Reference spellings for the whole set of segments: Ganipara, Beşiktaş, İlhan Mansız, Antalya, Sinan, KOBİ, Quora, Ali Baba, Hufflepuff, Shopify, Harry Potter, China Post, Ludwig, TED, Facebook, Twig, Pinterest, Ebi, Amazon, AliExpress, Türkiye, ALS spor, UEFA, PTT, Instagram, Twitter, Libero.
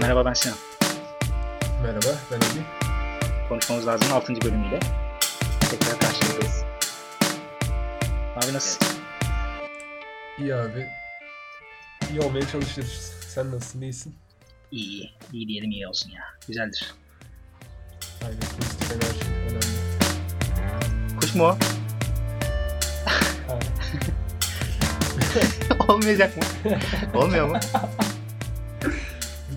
Merhaba, ben Sinan. Merhaba, ben Ebi. Konuşmamız lazım 6. bölümüyle. Tekrar karşınızdayız. Abi nasılsın? İyi abi. İyi olmaya çalışırız. Sen nasılsın, iyisin? İyi, iyi diyelim, iyi olsun ya. Güzeldir. Aynen, pozitif enerji önemli. Kuş mu o? Olmayacak mı? Olmuyor mu?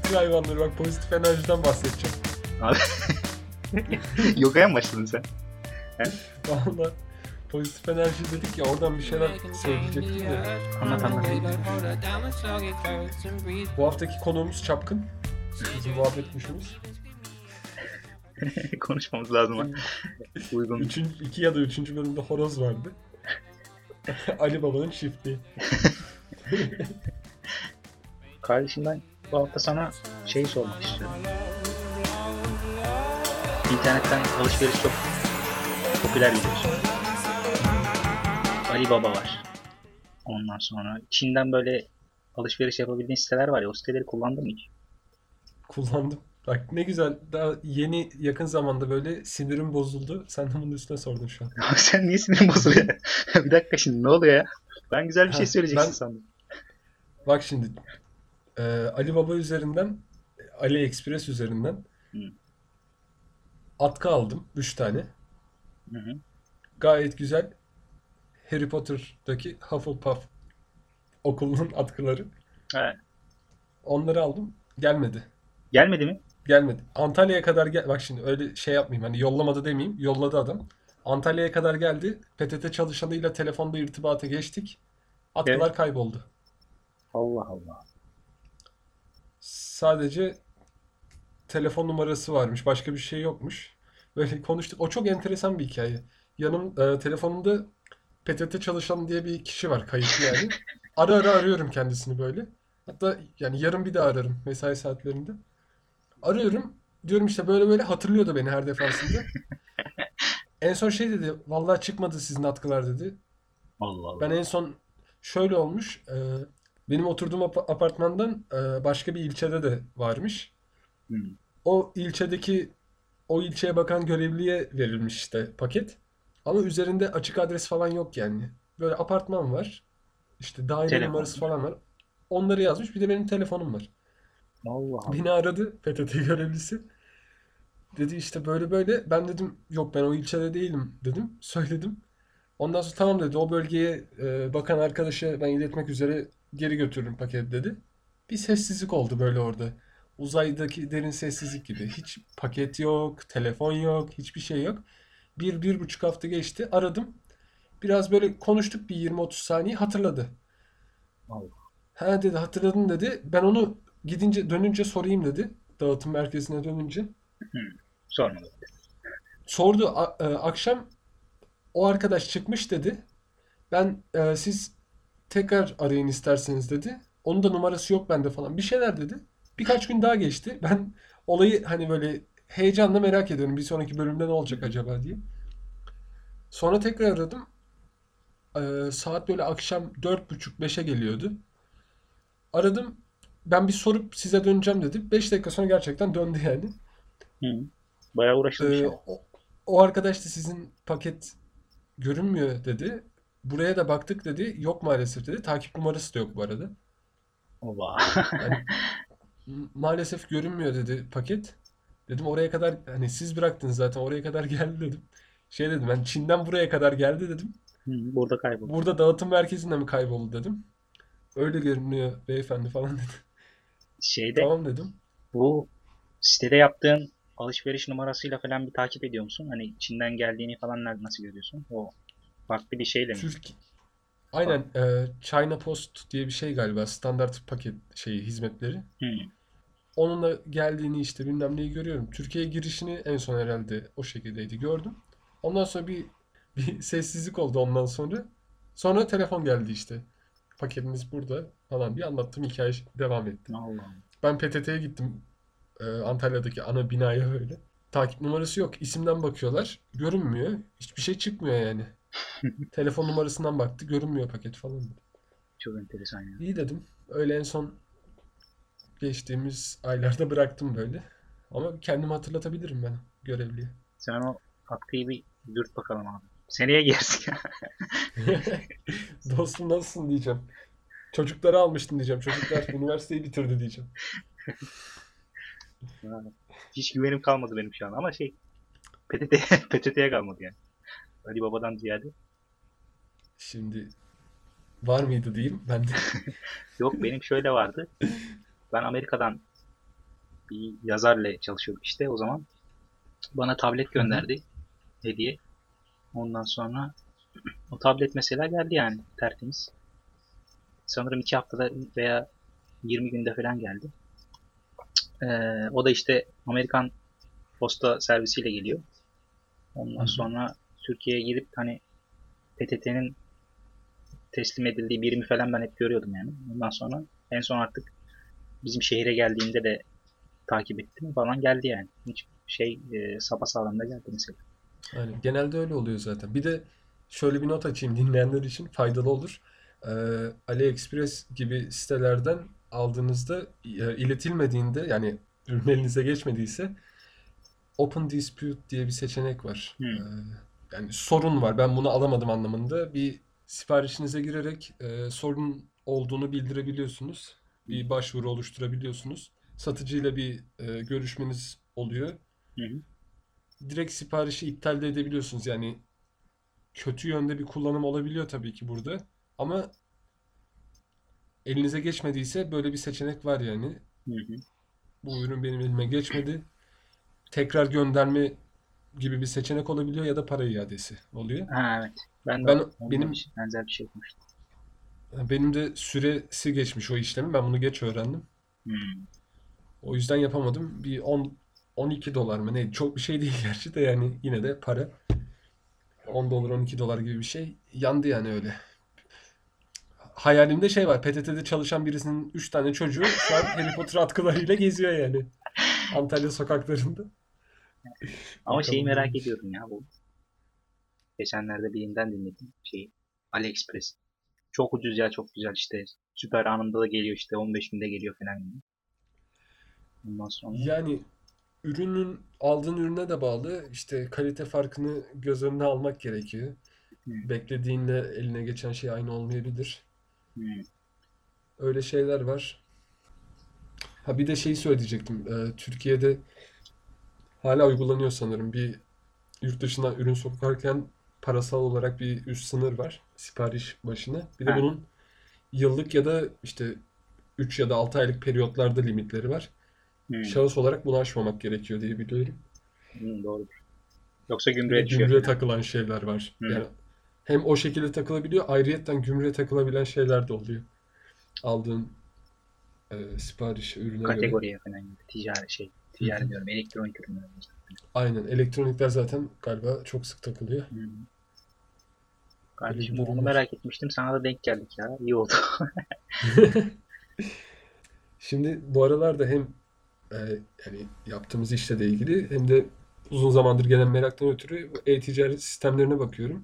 Bütün hayvanları bak pozitif enerjiden bahsedeceğim. Abi. Yoga'ya mı başladın sen? Valla pozitif enerji dedik ya, oradan bir şeyler söyleyecektik de. Anlat. Bu haftaki konuğumuz çapkın. Bizim muhabbetmişimiz. Konuşmamız lazım. Uygun. 2 ya da 3. bölümde horoz vardı. Ali Baba'nın çiftliği. Kardeşim, ben bu hafta sana şeyi sormak istiyorum. İnternetten alışveriş çok popüler biliyorsun. Ali Baba var. Ondan sonra Çin'den böyle alışveriş yapabildiğin siteler var ya, o siteleri kullandın mı hiç? Kullandım. Bak ne güzel, daha yeni yakın zamanda böyle sinirim bozuldu. Sen de bunun üstüne sordun şu an. Sen niye sinirim bozuluyor? Bir dakika, şimdi ne oluyor ya? Ben güzel bir şey söyleyeceksin sandım. Bak şimdi Ali Baba üzerinden, AliExpress üzerinden atkı aldım 3 tane. Hı. Gayet güzel. Harry Potter'daki Hufflepuff okulunun atkıları. Evet. Onları aldım. Gelmedi. Gelmedi mi? Gelmedi. Antalya'ya kadar gel. Bak şimdi öyle şey yapmayayım. Hani yollamadı demeyeyim. Yolladı adam. Antalya'ya kadar geldi. PTT çalışanıyla telefonda irtibata geçtik. Atkılar kayboldu. Allah Allah. Sadece telefon numarası varmış. Başka bir şey yokmuş. Böyle konuştuk. O çok enteresan bir hikaye. Telefonumda PTT çalışan diye bir kişi var, kayıtlı yani. Ara arıyorum kendisini böyle. Hatta yani yarın bir daha ararım mesai saatlerinde. Arıyorum. Diyorum işte böyle hatırlıyordu beni her defasında. En son şey dedi. Vallahi çıkmadı sizin atkılar dedi. Allah Allah. Ben en son şöyle olmuş. Benim oturduğum apartmandan başka bir ilçede de varmış. Hmm. O ilçeye bakan görevliye verilmiş işte paket. Ama üzerinde açık adres falan yok yani. Böyle apartman var. İşte daire numarası falan var. Onları yazmış. Bir de benim telefonum var. Allah. Beni aradı PTT görevlisi. Dedi işte böyle. Ben dedim yok, ben o ilçede değilim dedim. Söyledim. Ondan sonra tamam dedi. O bölgeye bakan arkadaşa ben iletmek üzere geri götürürüm paketi dedi. Bir sessizlik oldu böyle orada. Uzaydaki derin sessizlik gibi. Hiç paket yok, telefon yok, hiçbir şey yok. 1-1,5 hafta geçti. Aradım. Biraz böyle konuştuk bir 20-30 saniye, hatırladı. Allah. Ha dedi, hatırladın dedi. Ben onu dönünce sorayım dedi. Dağıtım merkezine dönünce. Sormadı. Sordu. Akşam o arkadaş çıkmış dedi. Ben siz tekrar arayın isterseniz dedi. Onun da numarası yok bende falan. Bir şeyler dedi. Birkaç gün daha geçti. Ben olayı hani böyle heyecanla merak ediyorum. Bir sonraki bölümde ne olacak acaba diye. Sonra tekrar aradım. Saat böyle akşam 4:30-5'e geliyordu. Aradım. Ben bir sorup size döneceğim dedi. 5 dakika sonra gerçekten döndü yani. Bayağı uğraşılmış. O arkadaş da sizin paket görünmüyor dedi. Buraya da baktık dedi. Yok maalesef dedi. Takip numarası da yok bu arada. Oba. Yani, maalesef görünmüyor dedi paket. Dedim oraya kadar hani siz bıraktınız zaten, oraya kadar geldi dedim. Şey dedim, ben Çin'den buraya kadar geldi dedim. Burada kayboldu. Burada dağıtım merkezinde mi kayboldu dedim. Öyle görünüyor beyefendi falan dedi. Tamam dedim. Bu sitede yaptığın alışveriş numarasıyla falan bir takip ediyor musun? Hani Çin'den geldiğini falan nasıl görüyorsun? O farklı bir şeyle mi? Aynen. China Post diye bir şey galiba. Standart paket şeyi, hizmetleri. Onunla geldiğini işte bilmem neyi görüyorum. Türkiye girişini en son herhalde o şekildeydi, gördüm. Ondan sonra bir sessizlik oldu ondan sonra. Sonra telefon geldi işte. Paketimiz burada falan diye anlattığım hikaye devam etti. Allah'ım. Ben PTT'ye gittim. Antalya'daki ana binaya böyle. Takip numarası yok. İsimden bakıyorlar. Görünmüyor. Hiçbir şey çıkmıyor yani. Telefon numarasından baktı. Görünmüyor paket falan. Çok enteresan ya. İyi dedim. Öyle en son geçtiğimiz aylarda bıraktım böyle. Ama kendimi hatırlatabilirim ben görevliye. Sen o katkıyı bir dürt bakalım abi. Seneye gelsin. Dostum nasılsın diyeceğim. Çocukları almıştın diyeceğim. Çocuklar üniversiteyi bitirdi diyeceğim. Hiç güvenim kalmadı benim şu an ama PTT'ye kalmadı yani. Ali Baba'dan ziyade. Şimdi var mıydı diyeyim ben de. Yok benim şöyle vardı. Ben Amerika'dan bir yazarla çalışıyorduk işte o zaman. Bana tablet gönderdi hediye. Ondan sonra o tablet mesela geldi yani tertemiz. Sanırım 2 haftada veya 20 günde falan geldi. O da işte Amerikan posta servisiyle geliyor. Ondan sonra Türkiye'ye girip hani PTT'nin teslim edildiği birimi falan ben hep görüyordum yani. Ondan sonra en son artık bizim şehire geldiğinde de takip ettim falan geldi yani. Hiç sapasağlam da geldi mesela. Aynen. Genelde öyle oluyor zaten. Bir de şöyle bir not açayım dinleyenler için faydalı olur. AliExpress gibi sitelerden aldığınızda iletilmediğinde yani ürün elinize geçmediyse Open Dispute diye bir seçenek var. Yani sorun var ben bunu alamadım anlamında bir siparişinize girerek sorun olduğunu bildirebiliyorsunuz. Bir başvuru oluşturabiliyorsunuz. Satıcıyla bir görüşmeniz oluyor. Direkt siparişi iptal de edebiliyorsunuz. Yani kötü yönde bir kullanım olabiliyor tabii ki burada. Ama elinize geçmediyse böyle bir seçenek var yani. Bu ürün benim elime geçmedi. Tekrar gönderme gibi bir seçenek olabiliyor ya da para iadesi oluyor. Ha, evet. Benzer bir şey yapmıştım. Benim de süresi geçmiş o işlemi. Ben bunu geç öğrendim. O yüzden yapamadım. Bir 12 dolar mı ne? Çok bir şey değil gerçi de yani yine de para. 10 dolar 12 dolar gibi bir şey. Yandı yani öyle. Hayalimde var. PTT'de çalışan birisinin 3 tane çocuğu şu an Harry Potter atkılarıyla geziyor yani. Antalya sokaklarında. Ama bakalım merak ediyorum ya bu. Geçenlerde birinden dinledim AliExpress. Çok ucuz ya çok güzel işte. Süper anında da geliyor işte 15 binde geliyor falan gibi. Ondan sonra... Yani aldığın ürüne de bağlı. İşte kalite farkını göz önüne almak gerekiyor. Beklediğinle eline geçen şey aynı olmayabilir. Öyle şeyler var. Ha bir de söyleyecektim. Türkiye'de hala uygulanıyor sanırım. Bir yurt dışından ürün sokarken parasal olarak bir üst sınır var. Sipariş başına. Bir de bunun yıllık ya da 3 ya da 6 aylık periyotlarda limitleri var. Şahıs olarak bunu aşmamak gerekiyor diye biliyorum. Doğrudur. Yoksa gümrüğe düşüyor. Gümrüğe takılan şeyler var. Yani hem o şekilde takılabiliyor, ayrıyetten gümrüğe takılabilen şeyler de oluyor. Aldığın sipariş ürüne kategoriye göre. Falan ticari ticari diyorum, elektronik ürünler. Aynen, elektronikler zaten galiba çok sık takılıyor. Kardeşim bunu merak etmiştim, sana da denk geldik ya, iyi oldu. Şimdi bu aralarda hem yani yaptığımız işle de ilgili hem de uzun zamandır gelen meraktan ötürü e-ticaret sistemlerine bakıyorum.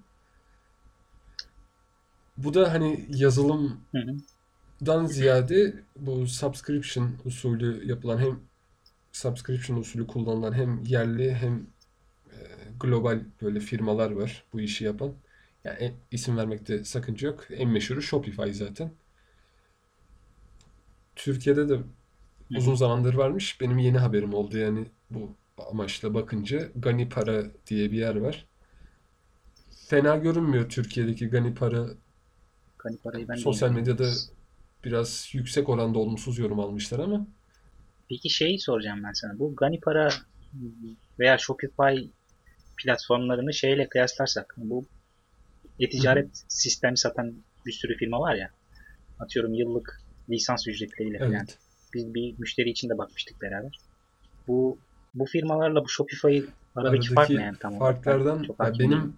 Bu da hani yazılımdan ziyade bu subscription usulü yapılan hem subscription usulü kullanılan hem yerli hem global böyle firmalar var bu işi yapan. Yani isim vermekte sakınca yok. En meşhuru Shopify zaten. Türkiye'de de uzun zamandır varmış. Benim yeni haberim oldu yani bu amaçla bakınca. Ganipara diye bir yer var. Fena görünmüyor Türkiye'deki Ganipara. Ganipara'yı ben sosyal medyada biraz yüksek oranda olumsuz yorum almışlar ama. Peki soracağım ben sana. Bu Ganipara veya Shopify platformlarını kıyaslarsak. Bu e-ticaret sistemi satan bir sürü firma var ya. Atıyorum yıllık lisans ücretleriyle falan. Biz bir müşteri için de bakmıştık beraber. Bu firmalarla bu Shopify'ın aradaki fark ne yani tamam? Farklardan benim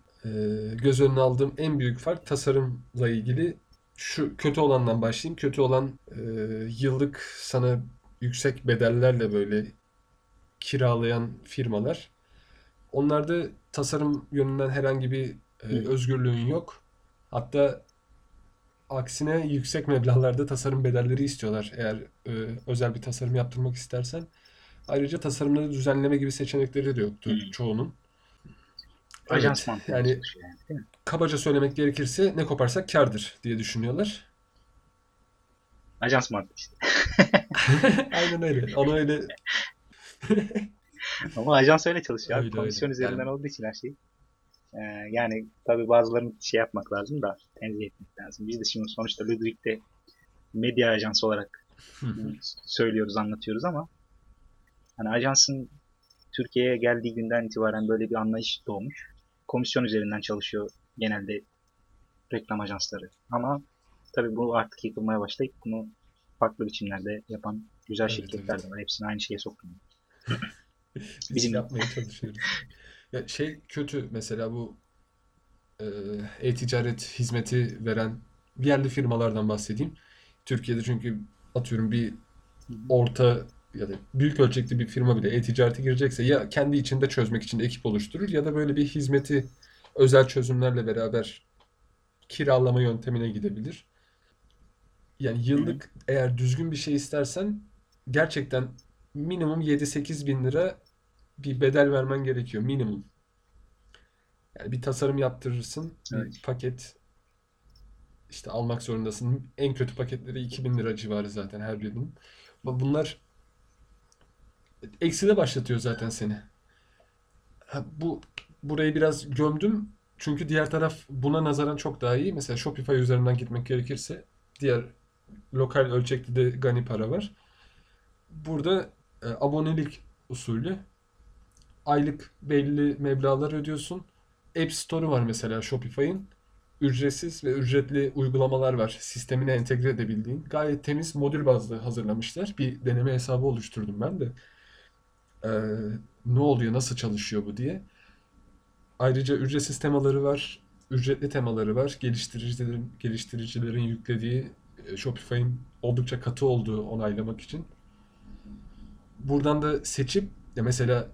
göz önüne aldığım en büyük fark tasarımla ilgili. Şu kötü olandan başlayayım. Kötü olan yıllık sana yüksek bedellerle böyle kiralayan firmalar. Onlarda tasarım yönünden herhangi bir özgürlüğün yok. Hatta Aksine yüksek meblağlarda tasarım bedelleri istiyorlar eğer özel bir tasarım yaptırmak istersen. Ayrıca tasarımları düzenleme gibi seçenekleri de yoktu çoğunun. Evet, yani kabaca söylemek gerekirse ne koparsak kârdır diye düşünüyorlar. Ajans mantığı işte. Aynen öyle. Onu öyle... Ama ajans öyle çalışıyor. Öyle, komisyon öyle. Üzerinden yani... olduğu için her şey. Yani tabii bazılarını şey yapmak lazım da tenzih etmek lazım. Biz de şimdi sonuçta Ludwig'de medya ajansı olarak söylüyoruz, anlatıyoruz ama hani ajansın Türkiye'ye geldiği günden itibaren böyle bir anlayış doğmuş. Komisyon üzerinden çalışıyor genelde reklam ajansları. Ama tabii bu artık yıkılmaya başlayıp bunu farklı biçimlerde yapan güzel şirketler de var. Hepsini aynı şeye sokmuyor. Bizim yapmaya çalışıyoruz. Ya şey kötü mesela bu e-ticaret hizmeti veren yerli firmalardan bahsedeyim. Türkiye'de çünkü atıyorum bir orta ya da büyük ölçekli bir firma bile e-ticarete girecekse ya kendi içinde çözmek için ekip oluşturur ya da böyle bir hizmeti özel çözümlerle beraber kiralama yöntemine gidebilir. Yani yıllık eğer düzgün bir şey istersen gerçekten minimum 7-8 bin lira bir bedel vermen gerekiyor. Minimum. Yani bir tasarım yaptırırsın. Evet. Bir paket işte almak zorundasın. En kötü paketleri 2000 lira civarı zaten her birinin. Ama bunlar ekside başlatıyor zaten seni. Ha, burayı biraz gömdüm. Çünkü diğer taraf buna nazaran çok daha iyi. Mesela Shopify üzerinden gitmek gerekirse diğer lokal ölçekli de Ganipara var. Burada abonelik usulü. Aylık belli meblağlar ödüyorsun. App Store'u var mesela Shopify'ın. Ücretsiz ve ücretli uygulamalar var. Sistemine entegre edebildiğin. Gayet temiz modül bazlı hazırlamışlar. Bir deneme hesabı oluşturdum ben de. Ne oluyor, nasıl çalışıyor bu diye. Ayrıca ücretsiz temaları var. Ücretli temaları var. Geliştiricilerin yüklediği Shopify'ın oldukça katı olduğu onaylamak için. Buradan da seçip ya mesela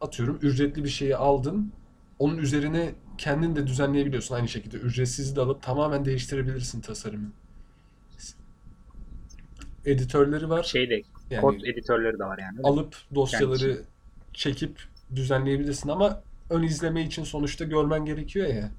atıyorum ücretli bir şeyi aldın. Onun üzerine kendin de düzenleyebiliyorsun aynı şekilde. Ücretsiz de alıp tamamen değiştirebilirsin tasarımı. Editörleri var. Yani kod editörleri de var yani. Alıp dosyaları kendisi çekip düzenleyebilirsin ama ön izleme için sonuçta görmen gerekiyor ya.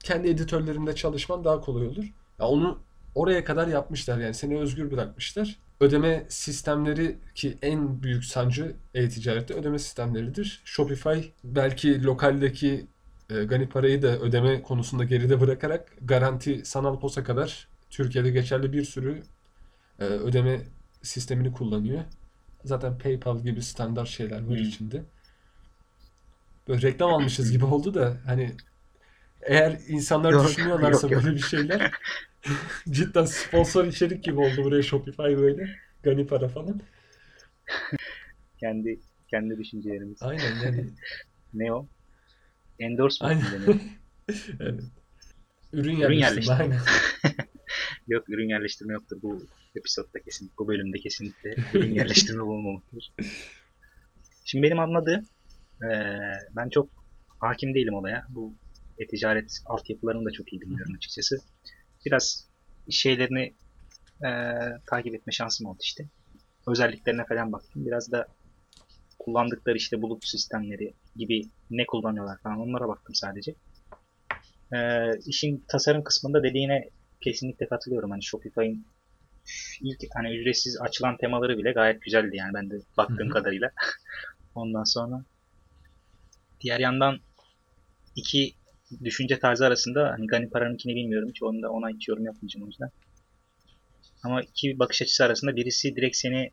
Kendi editörlerinde çalışman daha kolay olur. Ya onu oraya kadar yapmışlar yani seni özgür bırakmışlar. Ödeme sistemleri ki en büyük sancı e-ticarette ödeme sistemleridir. Shopify belki lokaldeki Ganipara'yı da ödeme konusunda geride bırakarak garanti sanal posa kadar Türkiye'de geçerli bir sürü ödeme sistemini kullanıyor. Zaten PayPal gibi standart şeyler var içinde. Böyle reklam almışız gibi oldu da hani eğer insanlar düşünüyorlarsa böyle bir şeyler cidden sponsor içerik gibi oldu buraya Shopify böyle. Ganipara falan. Kendi düşüncelerimiz. Aynen yani. Ne o? Endorsement deniyor. Evet. Ürün yerleştirme. Aynen. Yok, ürün yerleştirme yoktur. Bu episodda kesinlikle, bu bölümde kesinlikle ürün yerleştirme olmamaktır. Şimdi benim anladığım, ben çok hakim değilim olaya. Bu e-ticaret altyapılarını da çok iyi bilmiyorum açıkçası. Biraz şeylerini takip etme şansım oldu işte. Özelliklerine falan baktım. Biraz da kullandıkları işte bulut sistemleri gibi ne kullanıyorlar falan onlara baktım sadece. İşin tasarım kısmında dediğine kesinlikle katılıyorum. Hani Shopify'in ilk hani ücretsiz açılan temaları bile gayet güzeldi yani ben de baktığım kadarıyla. Ondan sonra diğer yandan iki düşünce tarzı arasında hani Ganipara'nınkini bilmiyorum hiç, ona hiç yorum yapmayacağım o yüzden. Ama iki bakış açısı arasında birisi direkt seni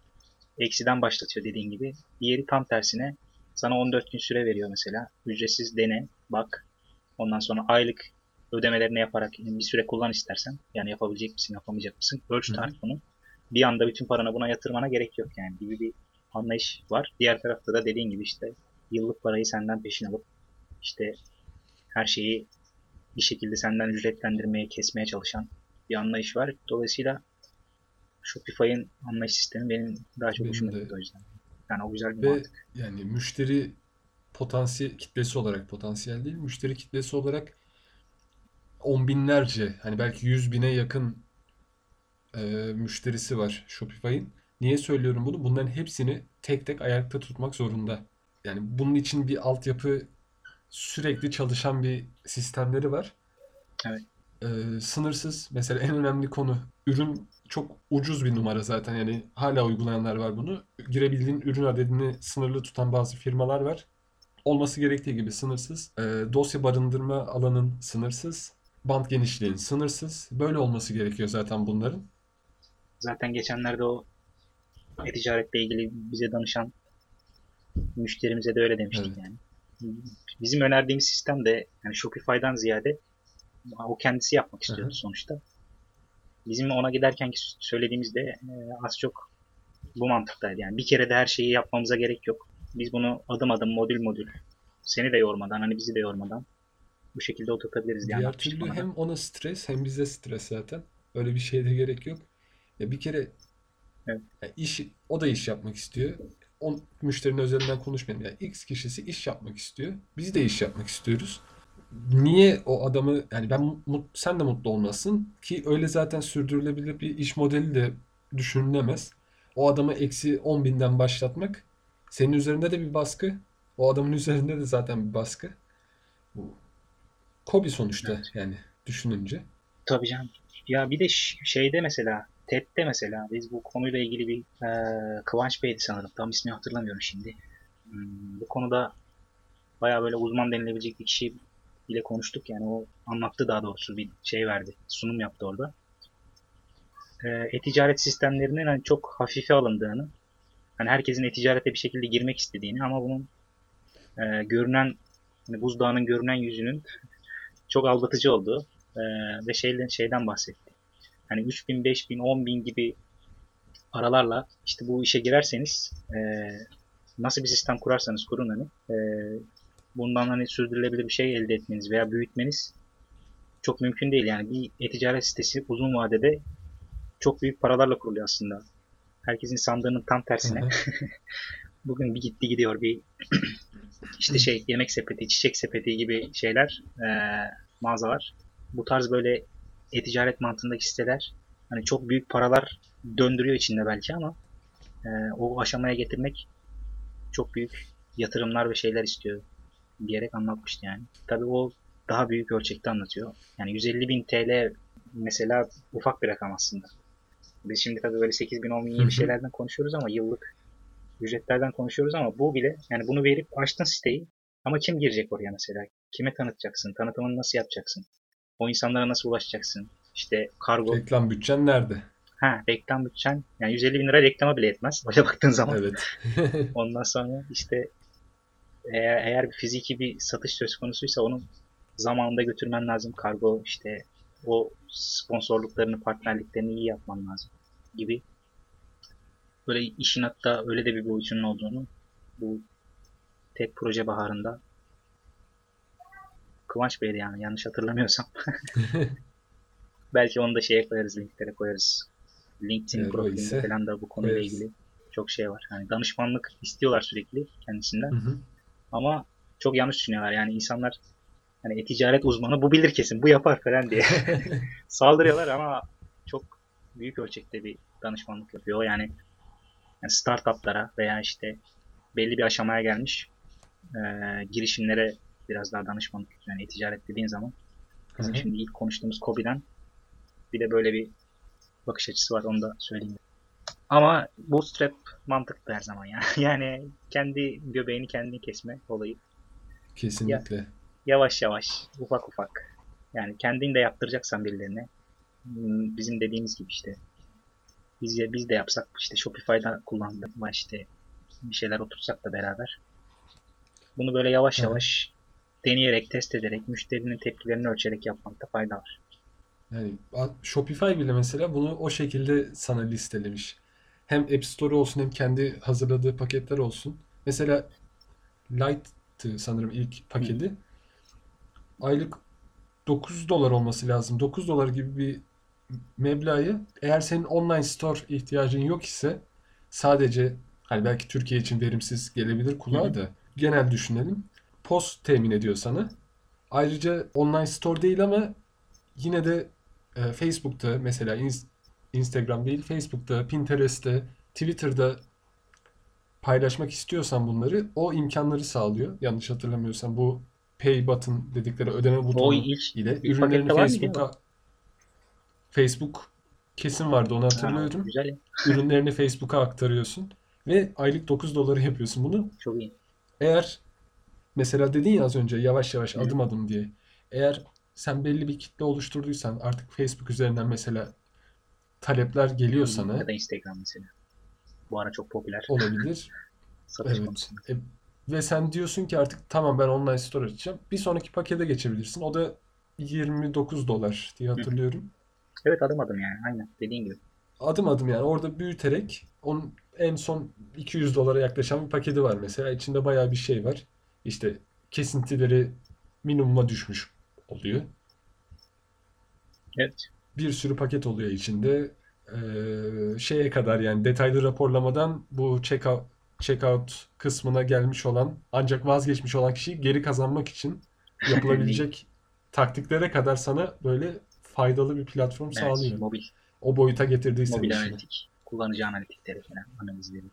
eksiden başlatıyor dediğin gibi. Diğeri tam tersine sana 14 gün süre veriyor mesela. Ücretsiz dene, bak. Ondan sonra aylık ödemelerini yaparak bir süre kullan istersen. Yani yapabilecek misin, yapamayacak mısın? Ölç tarif bunu. Bir anda bütün paranı buna yatırmana gerek yok yani gibi bir anlayış var. Diğer tarafta da dediğin gibi işte yıllık parayı senden peşin alıp işte her şeyi bir şekilde senden ücretlendirmeye, kesmeye çalışan bir anlayış var. Dolayısıyla Shopify'in anlayış sistemi benim daha çok hoşuma gitti o yüzden. Yani o güzel bir mantık. Yani müşteri potansiyel kitlesi olarak, potansiyel değil, müşteri kitlesi olarak on binlerce, hani belki 100 bine yakın müşterisi var Shopify'in. Niye söylüyorum bunu? Bunların hepsini tek tek ayakta tutmak zorunda. Yani bunun için bir altyapı, sürekli çalışan bir sistemleri var. Evet. Sınırsız. Mesela en önemli konu. Ürün çok ucuz bir numara zaten. Yani hala uygulayanlar var bunu. Girebildiğin ürün adedini sınırlı tutan bazı firmalar var. Olması gerektiği gibi sınırsız. Dosya barındırma alanın sınırsız. Bant genişliğin sınırsız. Böyle olması gerekiyor zaten bunların. Zaten geçenlerde o e-ticaretle ilgili bize danışan müşterimize de öyle demiştik, evet. Yani. Bizim önerdiğimiz sistem de yani Shopify'dan ziyade o kendisi yapmak istiyordu, hı-hı, sonuçta. Bizim ona giderken söylediğimiz de az çok bu mantıktaydı. Yani bir kere de her şeyi yapmamıza gerek yok. Biz bunu adım adım, modül modül, seni de yormadan, hani bizi de yormadan bu şekilde oturtabiliriz diye anlatmıştık. Diğer türlü hem ona stres hem bize stres zaten. Öyle bir şeye de gerek yok. Ya bir kere, evet, yani iş, o da iş yapmak istiyor. O müşterinin özelinden konuşmayalım. Yani X kişisi iş yapmak istiyor. Biz de iş yapmak istiyoruz. Niye o adamı, yani sen de mutlu olmasın ki, öyle zaten sürdürülebilir bir iş modeli de düşünülemez. O adamı eksi 10.000'den başlatmak senin üzerinde de bir baskı. O adamın üzerinde de zaten bir baskı. KOBİ sonuçta, evet, yani düşününce. Tabii canım. Ya bir de şeyde mesela, TED'de mesela biz bu konuyla ilgili bir Kıvanç Bey'di sanırım. Tam ismini hatırlamıyorum şimdi. Bu konuda bayağı böyle uzman denilebilecek bir kişi ile konuştuk. Yani o anlattı, daha doğrusu bir şey verdi. Sunum yaptı orada. E-ticaret sistemlerinin hani çok hafife alındığını, hani herkesin e-ticarete bir şekilde girmek istediğini ama bunun görünen, hani buzdağının görünen yüzünün çok aldatıcı olduğu ve şeyden bahsetti. Hani 3.000, 5.000, 10.000 gibi paralarla işte bu işe girerseniz, nasıl bir sistem kurarsanız kurun hani, bundan hani sürdürülebilir bir şey elde etmeniz veya büyütmeniz çok mümkün değil. Yani bir e-ticaret sitesi uzun vadede çok büyük paralarla kuruluyor aslında. Herkesin sandığının tam tersine. Bugün bir gitti gidiyor, bir işte şey, yemek sepeti, çiçek sepeti gibi şeyler, mağazalar. Bu tarz böyle e-ticaret mantığındaki siteler hani çok büyük paralar döndürüyor içinde belki ama o aşamaya getirmek çok büyük yatırımlar ve şeyler istiyor diyerek anlatmıştı yani. Tabii o daha büyük ölçekte anlatıyor. Yani 150.000 TL mesela ufak bir rakam aslında. Biz şimdi tabii böyle 8.000, 10.000 bir şeylerden konuşuyoruz ama yıllık ücretlerden konuşuyoruz ama bu bile, yani bunu verip açtın siteyi ama kim girecek oraya mesela? Kime tanıtacaksın? Tanıtımını nasıl yapacaksın? O insanlara nasıl ulaşacaksın? İşte kargo. Reklam bütçen nerede? Ha, reklam bütçen. Yani 150.000 lira reklama bile yetmez. Başa baktığın zaman. Evet. Ondan sonra işte eğer fiziki bir satış söz konusuysa onu zamanında götürmen lazım. Kargo, işte o sponsorluklarını, partnerliklerini iyi yapman lazım gibi. Böyle işin hatta öyle de bir boyutunun olduğunu bu TED proje baharında Kıvanç Bey'di yani, yanlış hatırlamıyorsam. Belki onu da şeye koyarız, linklere koyarız. LinkedIn profilinde falan da bu konuyla, evet, ilgili çok şey var. Yani danışmanlık istiyorlar sürekli kendisinden. Hı hı. Ama çok yanlış düşünüyorlar. Yani insanlar hani e-ticaret uzmanı bu bilir kesin, bu yapar falan diye saldırıyorlar ama çok büyük ölçekte bir danışmanlık yapıyor. Yani startuplara veya işte belli bir aşamaya gelmiş girişimlere biraz daha danışmanlık, yani e-ticaret dediğin zaman bizim, hı-hı, şimdi ilk konuştuğumuz KOBİ'den bir de böyle bir bakış açısı var, onu da söyleyeyim. Ama bootstrap mantıklı her zaman ya. Yani kendi göbeğini kendini kesme olayı. Kesinlikle. Yavaş yavaş, ufak ufak. Yani kendini de yaptıracaksan birilerine, bizim dediğimiz gibi işte biz de yapsak, işte Shopify'da kullandık ama işte bir şeyler otursak da beraber. Bunu böyle yavaş, evet, yavaş deneyerek, test ederek, müşterinin tepkilerini ölçerek yapmakta fayda var. Yani Shopify bile mesela bunu o şekilde sana listelemiş. Hem App Store olsun hem kendi hazırladığı paketler olsun. Mesela Light'tı sanırım ilk paketi. Aylık $9 olması lazım. $9 gibi bir meblağı, eğer senin online store ihtiyacın yok ise, sadece hani belki Türkiye için verimsiz gelebilir kulağa da, genel düşünelim. Post temin ediyor sana. Ayrıca online store değil ama yine de Facebook'ta mesela Instagram değil, Facebook'ta, Pinterest'te, Twitter'da paylaşmak istiyorsan bunları, o imkanları sağlıyor. Yanlış hatırlamıyorsam bu Pay Button dedikleri ödeme butonu ile ürünlerini Facebook'a... Facebook kesin vardı, onu hatırlıyorum. Ürünlerini Facebook'a aktarıyorsun ve aylık $9 yapıyorsun bunu. Çok iyi. Eğer mesela dedin ya az önce yavaş yavaş adım adım diye. Eğer sen belli bir kitle oluşturduysan artık Facebook üzerinden mesela talepler geliyor sana. Ya da Instagram mesela. Bu ara çok popüler. Olabilir. Evet. Ve sen diyorsun ki artık tamam ben online store açacağım. Bir sonraki pakete geçebilirsin. O da $29 diye hatırlıyorum. Evet adım adım yani. Aynen dediğin gibi. Adım adım yani orada büyüterek onun en son $200 yaklaşan bir paketi var mesela. İçinde bayağı bir şey var. İşte kesintileri minimuma düşmüş oluyor. Evet. Bir sürü paket oluyor içinde. Şeye kadar yani detaylı raporlamadan bu checkout kısmına gelmiş olan ancak vazgeçmiş olan kişiyi geri kazanmak için yapılabilecek taktiklere kadar sana böyle faydalı bir platform evet, sağlıyor. Mobil. O boyuta getirdiyse. Mobil analitik. Kullanıcı analitikleri falan analizleri.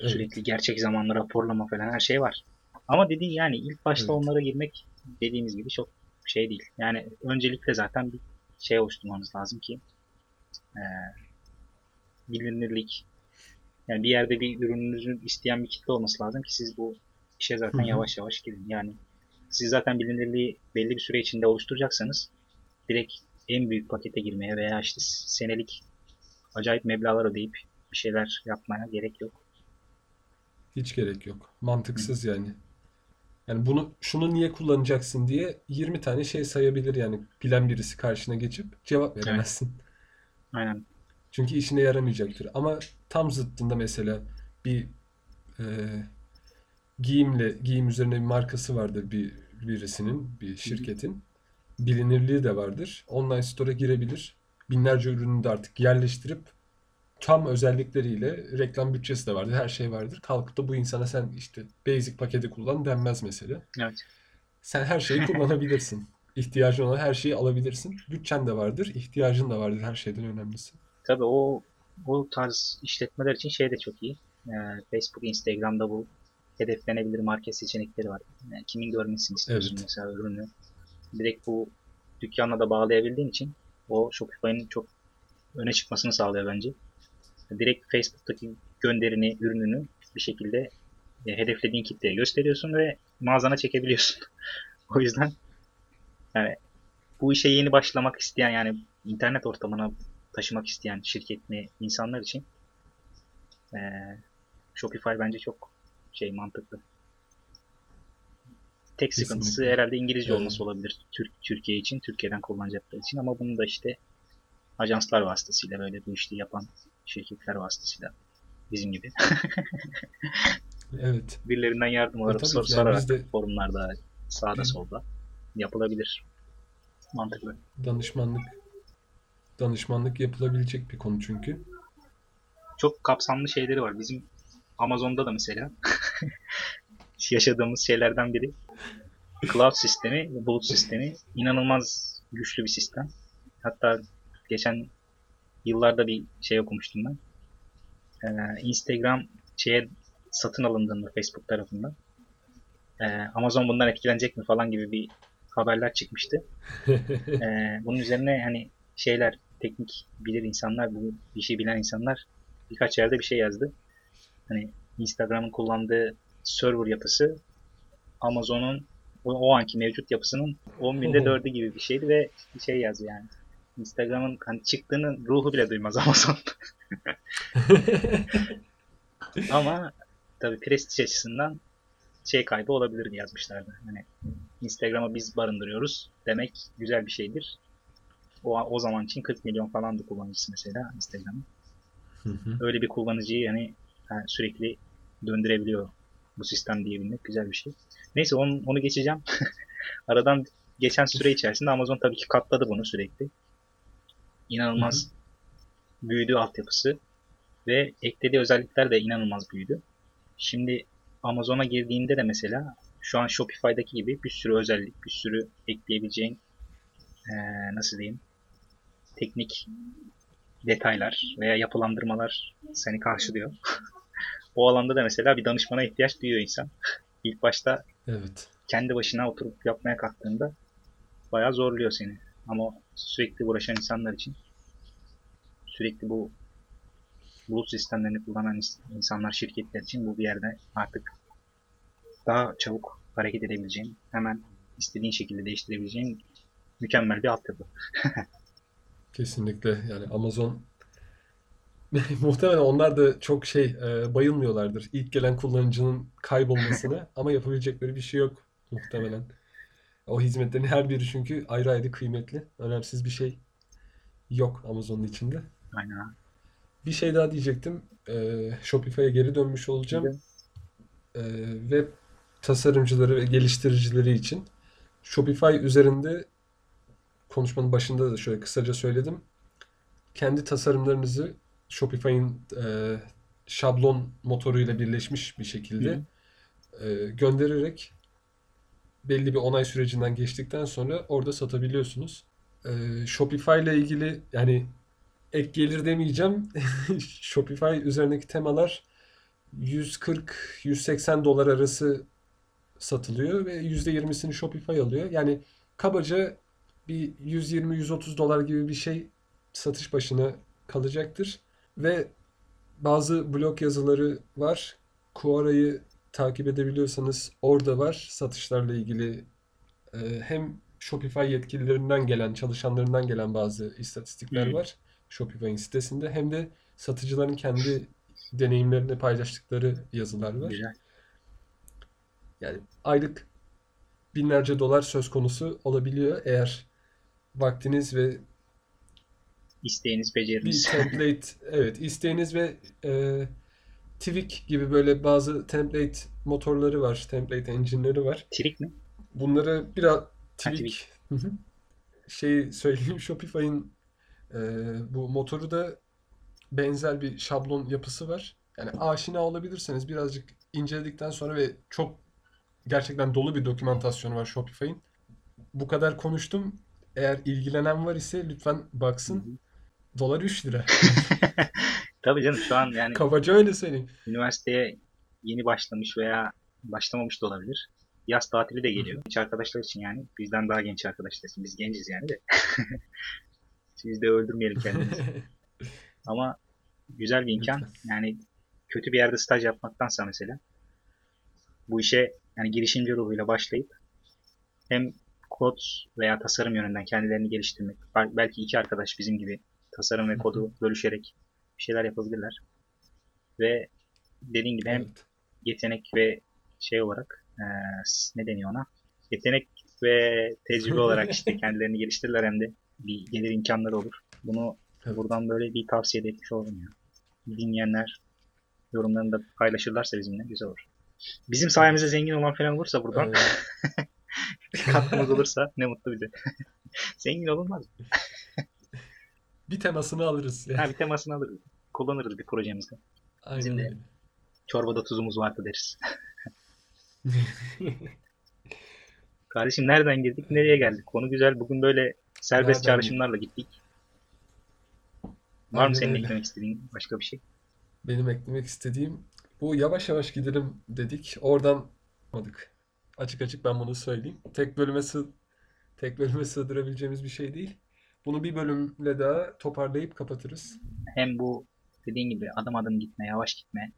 Evet. Sürekli gerçek zamanlı raporlama falan her şey var. Ama dediğin yani ilk başta evet. Onlara girmek dediğimiz gibi çok şey değil. Yani öncelikle zaten bir şey oluşturmanız lazım ki bilinirlik. Yani bir yerde bir ürününüzün isteyen bir kitle olması lazım ki siz bu işe zaten yavaş yavaş girin. Yani siz zaten bilinirliği belli bir süre içinde oluşturacaksanız direkt en büyük pakete girmeye veya işte senelik acayip meblağlar ödeyip bir şeyler yapmaya gerek yok. Hiç gerek yok. Mantıksız yani. Yani bunu şunu niye kullanacaksın diye 20 tane şey sayabilir yani bilen birisi karşına geçip cevap veremezsin. Evet. Aynen. Çünkü işine yaramayacaktır. Ama tam zıttında mesela bir giyim üzerine bir markası vardır birisinin, bir şirketin. Bilinirliği de vardır. Online store'a girebilir. Binlerce ürünü de artık yerleştirip tam özellikleriyle reklam bütçesi de vardır. Her şey vardır. Kalkıp da bu insana sen işte basic paketi kullan denmez mesela. Evet. Sen her şeyi kullanabilirsin. İhtiyacın olan her şeyi alabilirsin. Bütçen de vardır. İhtiyacın da vardır her şeyden önemlisi. Tabii o tarz işletmeler için şey de çok iyi. Facebook, Instagram'da bu hedeflenebilir market seçenekleri var. Yani kimin görmesini istiyorsun evet. Mesela ürünü. Direkt bu dükkanla da bağlayabildiğin için o Shopify'nin çok öne çıkmasını sağlıyor bence. Direkt Facebook'taki gönderini, ürününü bir şekilde hedeflediğin kitleye gösteriyorsun ve mağazana çekebiliyorsun. O yüzden yani bu işe yeni başlamak isteyen yani internet ortamına taşımak isteyen şirket mi insanlar için Shopify bence çok şey mantıklı. Tek sıkıntısı kesinlikle. Herhalde İngilizce olması olabilir Türkiye için, Türkiye'den kullanacakları için ama bunu da işte ajanslar vasıtasıyla böyle bu işi yapan şirketler vasıtasıyla bizim gibi. Evet. Birilerinden yardım alarak sorarak de... forumlarda sağda solda yapılabilir. Mantıklı. Danışmanlık yapılabilecek bir konu çünkü. Çok kapsamlı şeyleri var. Bizim Amazon'da da mesela yaşadığımız şeylerden biri. Cloud sistemi, bulut sistemi inanılmaz güçlü bir sistem. Hatta geçen yıllarda bir şey okumuştum ben. Instagram şeye satın alındığında Facebook tarafından. Amazon bundan etkilenecek mi falan gibi bir haberler çıkmıştı. Bunun üzerine hani şeyler teknik bilir insanlar, bu işi bilen insanlar birkaç yerde bir şey yazdı. Hani Instagram'ın kullandığı server yapısı Amazon'un o anki mevcut yapısının 10.4'ü gibi bir şeydi ve şey yazdı yani. Instagram'ın hani çıktığının ruhu bile duymaz Amazon. Ama tabii prestij açısından şey kaybı olabilir yazmışlardı. Hani Instagram'ı biz barındırıyoruz demek güzel bir şeydir. O zaman için 40 milyon falandı kullanıcısı mesela Instagram'ın. Öyle bir kullanıcıyı yani sürekli döndürebiliyor bu sistem diyebilmek güzel bir şey. Neyse onu geçeceğim. Aradan geçen süre içerisinde Amazon tabii ki katladı bunu sürekli. İnanılmaz büyüdü altyapısı ve eklediği özellikler de inanılmaz büyüdü. Şimdi Amazon'a girdiğinde de mesela şu an Shopify'daki gibi bir sürü özellik, bir sürü ekleyebileceğin teknik detaylar veya yapılandırmalar seni karşılıyor. O alanda da mesela bir danışmana ihtiyaç duyuyor insan. İlk başta evet, kendi başına oturup yapmaya kalktığında bayağı zorluyor seni. Ama sürekli uğraşan insanlar için, sürekli bu bulut sistemlerini kullanan insanlar, şirketler için bu bir yerde artık daha çabuk hareket edebileceğin, hemen istediğin şekilde değiştirebileceğin mükemmel bir altyapı. Kesinlikle. Yani Amazon muhtemelen onlar da çok bayılmıyorlardır ilk gelen kullanıcının kaybolmasına ama yapabilecekleri bir şey yok muhtemelen. O hizmetlerin her biri çünkü ayrı ayrı kıymetli. Önemsiz bir şey yok Amazon'un içinde. Aynen. Bir şey daha diyecektim. Shopify'a geri dönmüş olacağım. Web tasarımcıları ve geliştiricileri için Shopify üzerinde konuşmanın başında da şöyle kısaca söyledim. Kendi tasarımlarınızı Shopify'ın şablon motoruyla birleşmiş bir şekilde göndererek belli bir onay sürecinden geçtikten sonra orada satabiliyorsunuz. Shopify ile ilgili yani ek gelir demeyeceğim. Shopify üzerindeki temalar 140-180 dolar arası satılıyor ve %20'sini Shopify alıyor. Yani kabaca bir 120-130 dolar gibi bir şey satış başına kalacaktır. Ve bazı blog yazıları var. Quora'yı takip edebiliyorsanız orada var. Satışlarla ilgili hem Shopify yetkililerinden gelen, çalışanlarından gelen bazı istatistikler var Shopify'in sitesinde. Hem de satıcıların kendi deneyimlerini paylaştıkları yazılar var. Yani aylık binlerce dolar söz konusu olabiliyor eğer vaktiniz ve isteğiniz, beceriniz. Bir template, evet, isteğiniz ve Twig gibi böyle bazı template motorları var, template engine'leri var. Twig mi? Bunları biraz Twig. Söyleyeyim, Shopify'in bu motoru da benzer bir şablon yapısı var. Yani aşina olabilirseniz birazcık inceledikten sonra ve çok gerçekten dolu bir dokümantasyonu var Shopify'in. Bu kadar konuştum. Eğer ilgilenen var ise lütfen baksın. Dolar 3 lira. Tabii canım, şu an yani kabaca öyle söyleyeyim. Üniversiteye yeni başlamış veya başlamamış da olabilir. Yaz tatili de geliyor. Genç arkadaşlar için yani. Bizden daha genç arkadaşlar için. Biz genciz yani de. Siz de öldürmeyelim kendimizi. Ama güzel bir imkan. Yani kötü bir yerde staj yapmaktansa mesela bu işe yani girişimci ruhuyla başlayıp hem kod veya tasarım yönünden kendilerini geliştirmek. Belki iki arkadaş bizim gibi tasarım ve kodu bölüşerek bir şeyler yapabilirler. Ve dediğin gibi hem yetenek ve olarak ne deniyor ona? Yetenek ve tecrübe olarak işte kendilerini geliştirirler hem de bir gelir imkanları olur. Bunu buradan böyle bir tavsiye etmiş oldum ya. Dinleyenler yorumlarını da paylaşırlarsa bizimle güzel olur. Bizim sayemizde zengin olan falan olursa buradan katkımız olursa ne mutlu bize. Zengin olunmaz mı? Bir temasını alırız. Yani. Bir temasını alırız. Kullanırız bir projemizde. Aynen. Bizim de çorbada tuzumuz vardı deriz. Kardeşim nereden girdik, nereye geldik? Konu güzel. Bugün böyle serbest çağrışımlarla gittik. Var mı senin eklemek istediğin başka bir şey? Benim eklemek istediğim bu yavaş yavaş gidelim dedik. Oradan olmadık. Açık ben bunu söyleyeyim. Tek bölüme sığdırabileceğimiz bir şey değil. Bunu bir bölümle daha toparlayıp kapatırız. Hem bu dediğin gibi adım adım gitme, yavaş gitme,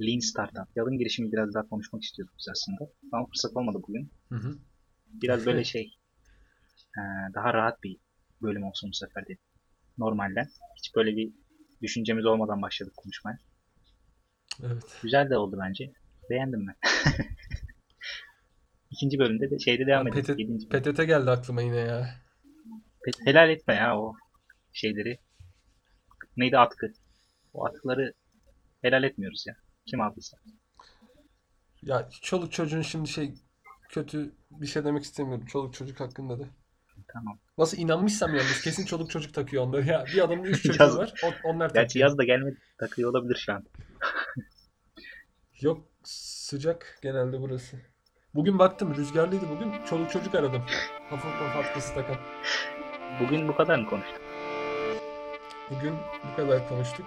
lean startup, yalın girişimi biraz daha konuşmak istiyorduk biz aslında. Ama fırsat olmadı bugün. Biraz böyle daha rahat bir bölüm olsun bu sefer dedim. Normalden. Hiç böyle bir düşüncemiz olmadan başladık konuşmaya. Evet. Güzel de oldu bence. Beğendim ben. İkinci bölümde de devam edelim. PTT geldi aklıma yine ya. Helal etme ya o şeyleri. Neydi atkı? O atkıları helal etmiyoruz ya. Kim aldıysa. Ya çoluk çocuğun şimdi kötü bir şey demek istemiyorum. Çoluk çocuk hakkında da. Tamam. Nasıl inanmışsam yalnız kesin çoluk çocuk takıyor onları ya. Bir adamın 3 çocuğu var. Onlar takıyor. Gerçi yaz da gelmedi. Takıyor olabilir şu an. Yok, sıcak genelde burası. Bugün baktım rüzgarlıydı bugün. Çoluk çocuk aradım. Hufflepuff atkısı takan. Bugün bu kadar mı konuştuk? Bugün bu kadar konuştuk.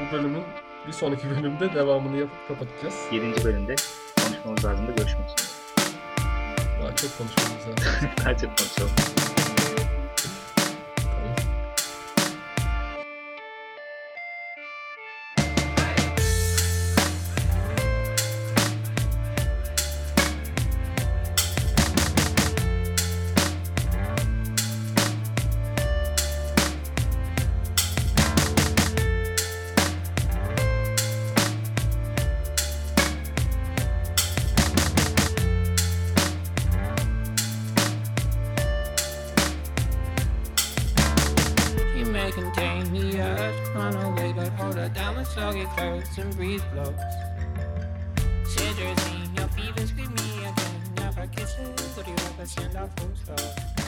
Bu bölümün bir sonraki bölümde devamını yapıp kapatacağız. 7. bölümde konuşmamız lazım da görüşmek üzere. Daha çok konuşmamız lazım. Daha çok konuşalım. And breeze blows. Citrusine, your fever scream me again. Never kisses, but you ever send our full stop.